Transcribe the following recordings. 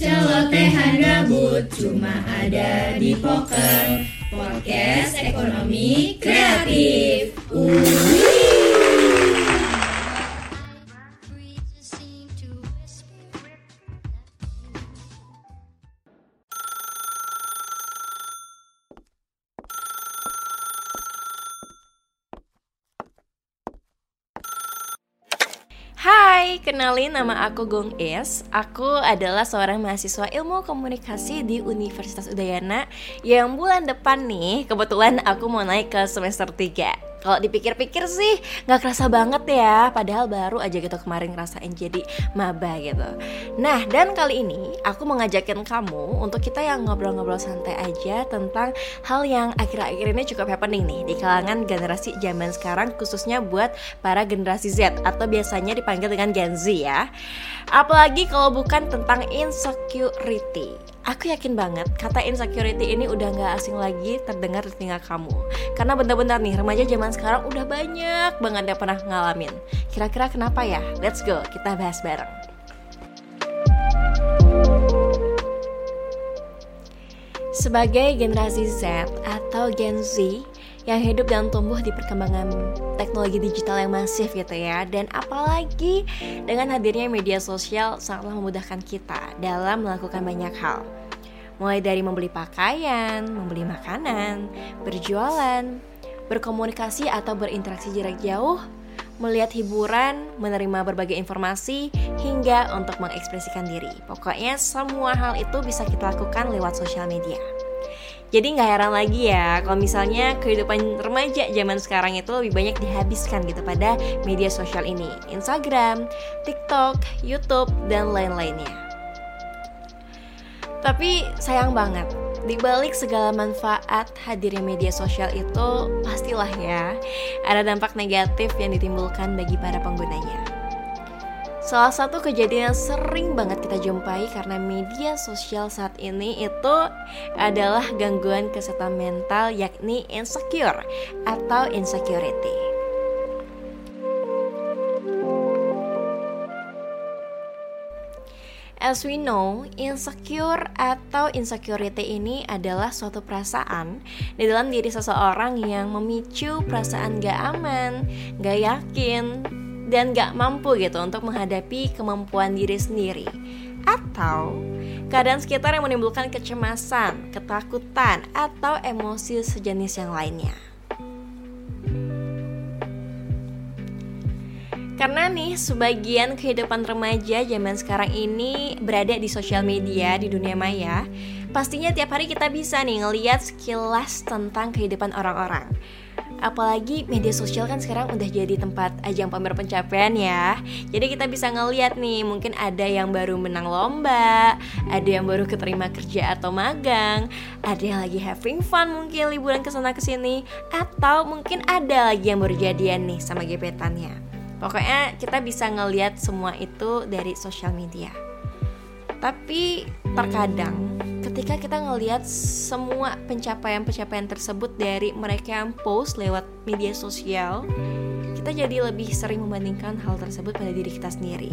celotehan gabut cuma ada di Poker Podcast Ekonomi Kreatif. Hai, kenalin nama aku Gong Es. Aku adalah seorang mahasiswa ilmu komunikasi di Universitas Udayana yang bulan depan nih, kebetulan aku mau naik ke semester 3. Kalau dipikir-pikir sih gak kerasa banget ya, padahal baru aja gitu kemarin ngerasain jadi maba gitu. Nah, dan kali ini aku mau ngajakin kamu untuk kita yang ngobrol-ngobrol santai aja tentang hal yang akhir-akhir ini cukup happening nih di kalangan generasi zaman sekarang, khususnya buat para generasi Z atau biasanya dipanggil dengan Gen Z ya. Apalagi kalau bukan tentang insecurity. Aku yakin banget kata insecurity ini udah gak asing lagi terdengar di telinga kamu, karena bener-bener nih remaja zaman sekarang udah banyak banget yang pernah ngalamin. Kira-kira kenapa ya? Let's go, kita bahas bareng. Sebagai generasi Z atau Gen Z yang hidup dan tumbuh di perkembangan teknologi digital yang masif gitu ya, dan apalagi dengan hadirnya media sosial sangatlah memudahkan kita dalam melakukan banyak hal, mulai dari membeli pakaian, membeli makanan, berjualan, berkomunikasi atau berinteraksi jarak jauh, melihat hiburan, menerima berbagai informasi, hingga untuk mengekspresikan diri. Pokoknya semua hal itu bisa kita lakukan lewat sosial media. Jadi gak heran lagi ya kalau misalnya kehidupan remaja zaman sekarang itu lebih banyak dihabiskan gitu pada media sosial ini, Instagram, TikTok, YouTube, dan lain-lainnya. Tapi sayang banget, di balik segala manfaat hadirnya media sosial itu pastilah ya ada dampak negatif yang ditimbulkan bagi para penggunanya. Salah satu kejadian yang sering banget kita jumpai karena media sosial saat ini itu adalah gangguan kesehatan mental, yakni insecure atau insecurity. As we know, insecure atau insecurity ini adalah suatu perasaan di dalam diri seseorang yang memicu perasaan gak aman, gak yakin, dan gak mampu gitu untuk menghadapi kemampuan diri sendiri, atau keadaan sekitar yang menimbulkan kecemasan, ketakutan, atau emosi sejenis yang lainnya. Karena nih sebagian kehidupan remaja zaman sekarang ini berada di sosial media, di dunia maya, pastinya tiap hari kita bisa nih ngelihat sekilas tentang kehidupan orang-orang. Apalagi media sosial kan sekarang udah jadi tempat ajang pamer pencapaian ya. Jadi kita bisa ngelihat nih, mungkin ada yang baru menang lomba, ada yang baru keterima kerja atau magang, ada yang lagi having fun mungkin liburan kesana kesini, atau mungkin ada lagi yang baru jadian nih sama gebetannya. Pokoknya kita bisa ngelihat semua itu dari sosial media. Tapi terkadang ketika kita ngelihat semua pencapaian-pencapaian tersebut dari mereka yang post lewat media sosial, kita jadi lebih sering membandingkan hal tersebut pada diri kita sendiri.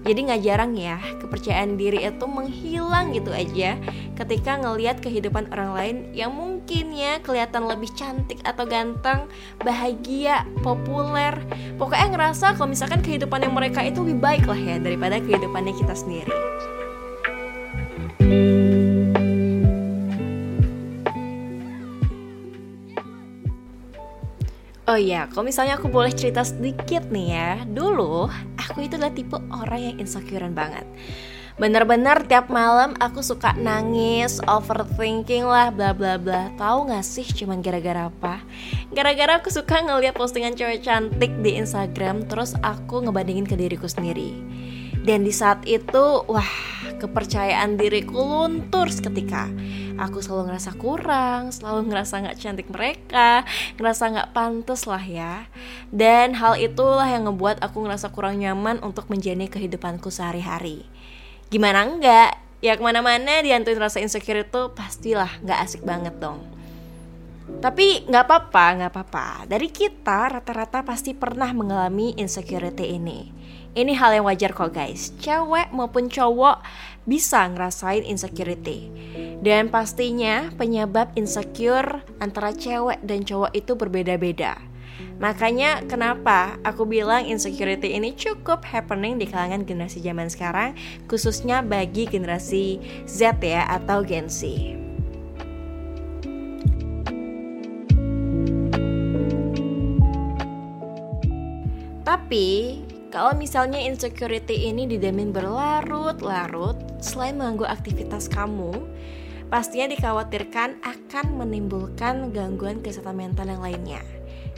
Jadi gak jarang ya, kepercayaan diri itu menghilang gitu aja ketika ngelihat kehidupan orang lain yang mungkin ya kelihatan lebih cantik atau ganteng, bahagia, populer. Pokoknya ngerasa kalau misalkan kehidupan yang mereka itu lebih baik lah ya daripada kehidupannya kita sendiri. Oh iya, kalau misalnya aku boleh cerita sedikit nih ya. Dulu, aku itu adalah tipe orang yang insecurean banget. Bener-bener tiap malam aku suka nangis, overthinking lah, bla bla bla. Tahu gak sih cuman gara-gara apa? Gara-gara aku suka ngeliat postingan cewek cantik di Instagram, terus aku ngebandingin ke diriku sendiri. Dan di saat itu, wah, kepercayaan diriku luntur seketika. Aku selalu ngerasa kurang, selalu ngerasa gak cantik mereka, ngerasa gak pantas lah ya. Dan hal itulah yang ngebuat aku ngerasa kurang nyaman untuk menjalani kehidupanku sehari-hari. Gimana enggak? Ya kemana-mana dihantui rasa insecure itu pastilah gak asik banget dong. Tapi nggak apa-apa. Dari kita rata-rata pasti pernah mengalami insecurity ini. Ini hal yang wajar kok guys. Cewek maupun cowok bisa ngerasain insecurity. Dan pastinya penyebab insecure antara cewek dan cowok itu berbeda-beda. Makanya kenapa aku bilang insecurity ini cukup happening di kalangan generasi zaman sekarang, khususnya bagi generasi Z ya, atau Gen Z. Tapi, kalau misalnya insecurity ini didemin berlarut-larut, selain mengganggu aktivitas kamu, pastinya dikhawatirkan akan menimbulkan gangguan kesehatan mental yang lainnya,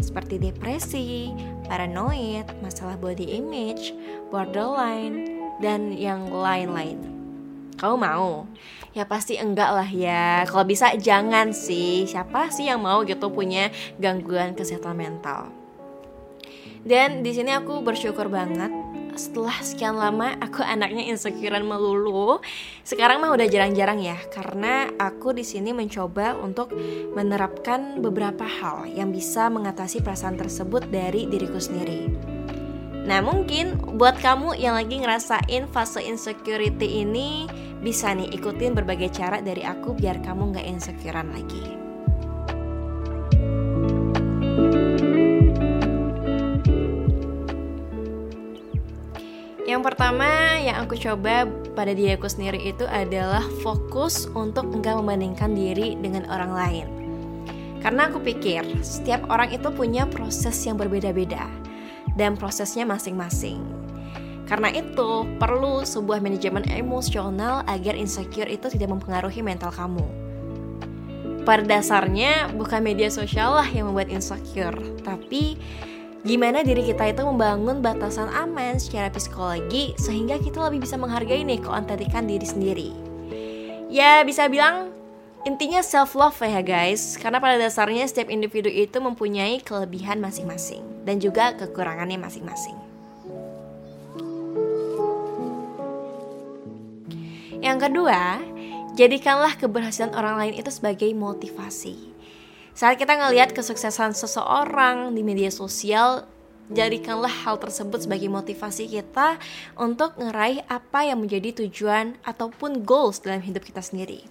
seperti depresi, paranoid, masalah body image, borderline, dan yang lain-lain. Kamu mau? Ya pasti enggak lah ya. Kalau bisa jangan sih. Siapa sih yang mau gitu punya gangguan kesehatan mental? Dan di sini aku bersyukur banget, setelah sekian lama aku anaknya insecurean melulu, sekarang mah udah jarang-jarang ya, karena aku di sini mencoba untuk menerapkan beberapa hal yang bisa mengatasi perasaan tersebut dari diriku sendiri. Nah mungkin buat kamu yang lagi ngerasain fase insecurity ini, bisa nih ikutin berbagai cara dari aku biar kamu gak insecurean lagi. Yang pertama yang aku coba pada diriku sendiri itu adalah fokus untuk enggak membandingkan diri dengan orang lain. Karena aku pikir setiap orang itu punya proses yang berbeda-beda dan prosesnya masing-masing. Karena itu perlu sebuah manajemen emosional agar insecure itu tidak mempengaruhi mental kamu. Pada dasarnya bukan media sosial lah yang membuat insecure, tapi gimana diri kita itu membangun batasan aman secara psikologi sehingga kita lebih bisa menghargai nih keautentikan diri sendiri. Ya bisa bilang intinya self love ya guys, karena pada dasarnya setiap individu itu mempunyai kelebihan masing-masing dan juga kekurangannya masing-masing. Yang kedua, jadikanlah keberhasilan orang lain itu sebagai motivasi. Saat kita ngelihat kesuksesan seseorang di media sosial, jadikanlah hal tersebut sebagai motivasi kita untuk ngeraih apa yang menjadi tujuan ataupun goals dalam hidup kita sendiri.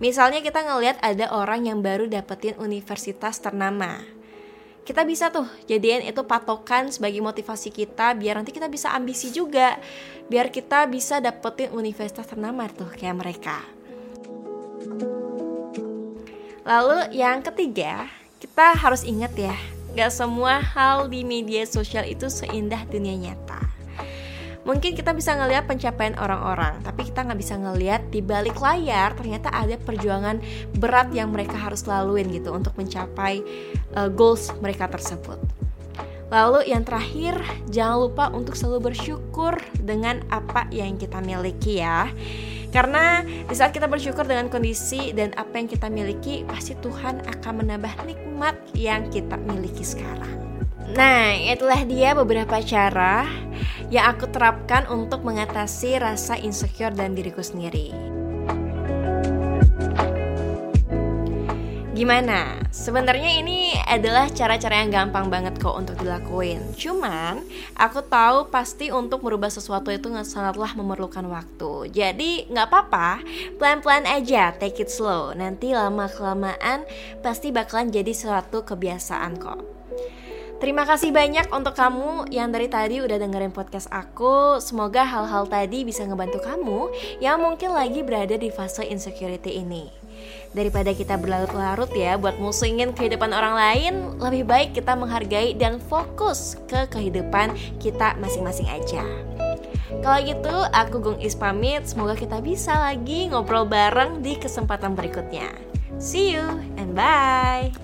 Misalnya kita ngelihat ada orang yang baru dapetin universitas ternama. Kita bisa tuh jadikan itu patokan sebagai motivasi kita biar nanti kita bisa ambisi juga. Biar kita bisa dapetin universitas ternama tuh kayak mereka. Lalu yang ketiga, kita harus ingat ya, gak semua hal di media sosial itu seindah dunia nyata. Mungkin kita bisa ngelihat pencapaian orang-orang, tapi kita gak bisa ngelihat di balik layar ternyata ada perjuangan berat yang mereka harus laluin gitu untuk mencapai goals mereka tersebut. Lalu yang terakhir, jangan lupa untuk selalu bersyukur dengan apa yang kita miliki ya. Karena di saat kita bersyukur dengan kondisi dan apa yang kita miliki, pasti Tuhan akan menambah nikmat yang kita miliki sekarang. Nah, itulah dia beberapa cara yang aku terapkan untuk mengatasi rasa insecure dalam diriku sendiri. Gimana? Sebenarnya ini adalah cara-cara yang gampang banget kok untuk dilakuin. Cuman, aku tahu pasti untuk merubah sesuatu itu sangatlah memerlukan waktu. Jadi, gak apa-apa, pelan-pelan aja, take it slow. Nanti lama-kelamaan pasti bakalan jadi suatu kebiasaan kok. Terima kasih banyak untuk kamu yang dari tadi udah dengerin podcast aku. Semoga hal-hal tadi bisa ngebantu kamu yang mungkin lagi berada di fase insecurity ini. Daripada kita berlarut-larut ya buat musingin kehidupan orang lain, lebih baik kita menghargai dan fokus ke kehidupan kita masing-masing aja. Kalau gitu, aku Gong Es pamit. Semoga kita bisa lagi ngobrol bareng di kesempatan berikutnya. See you and bye.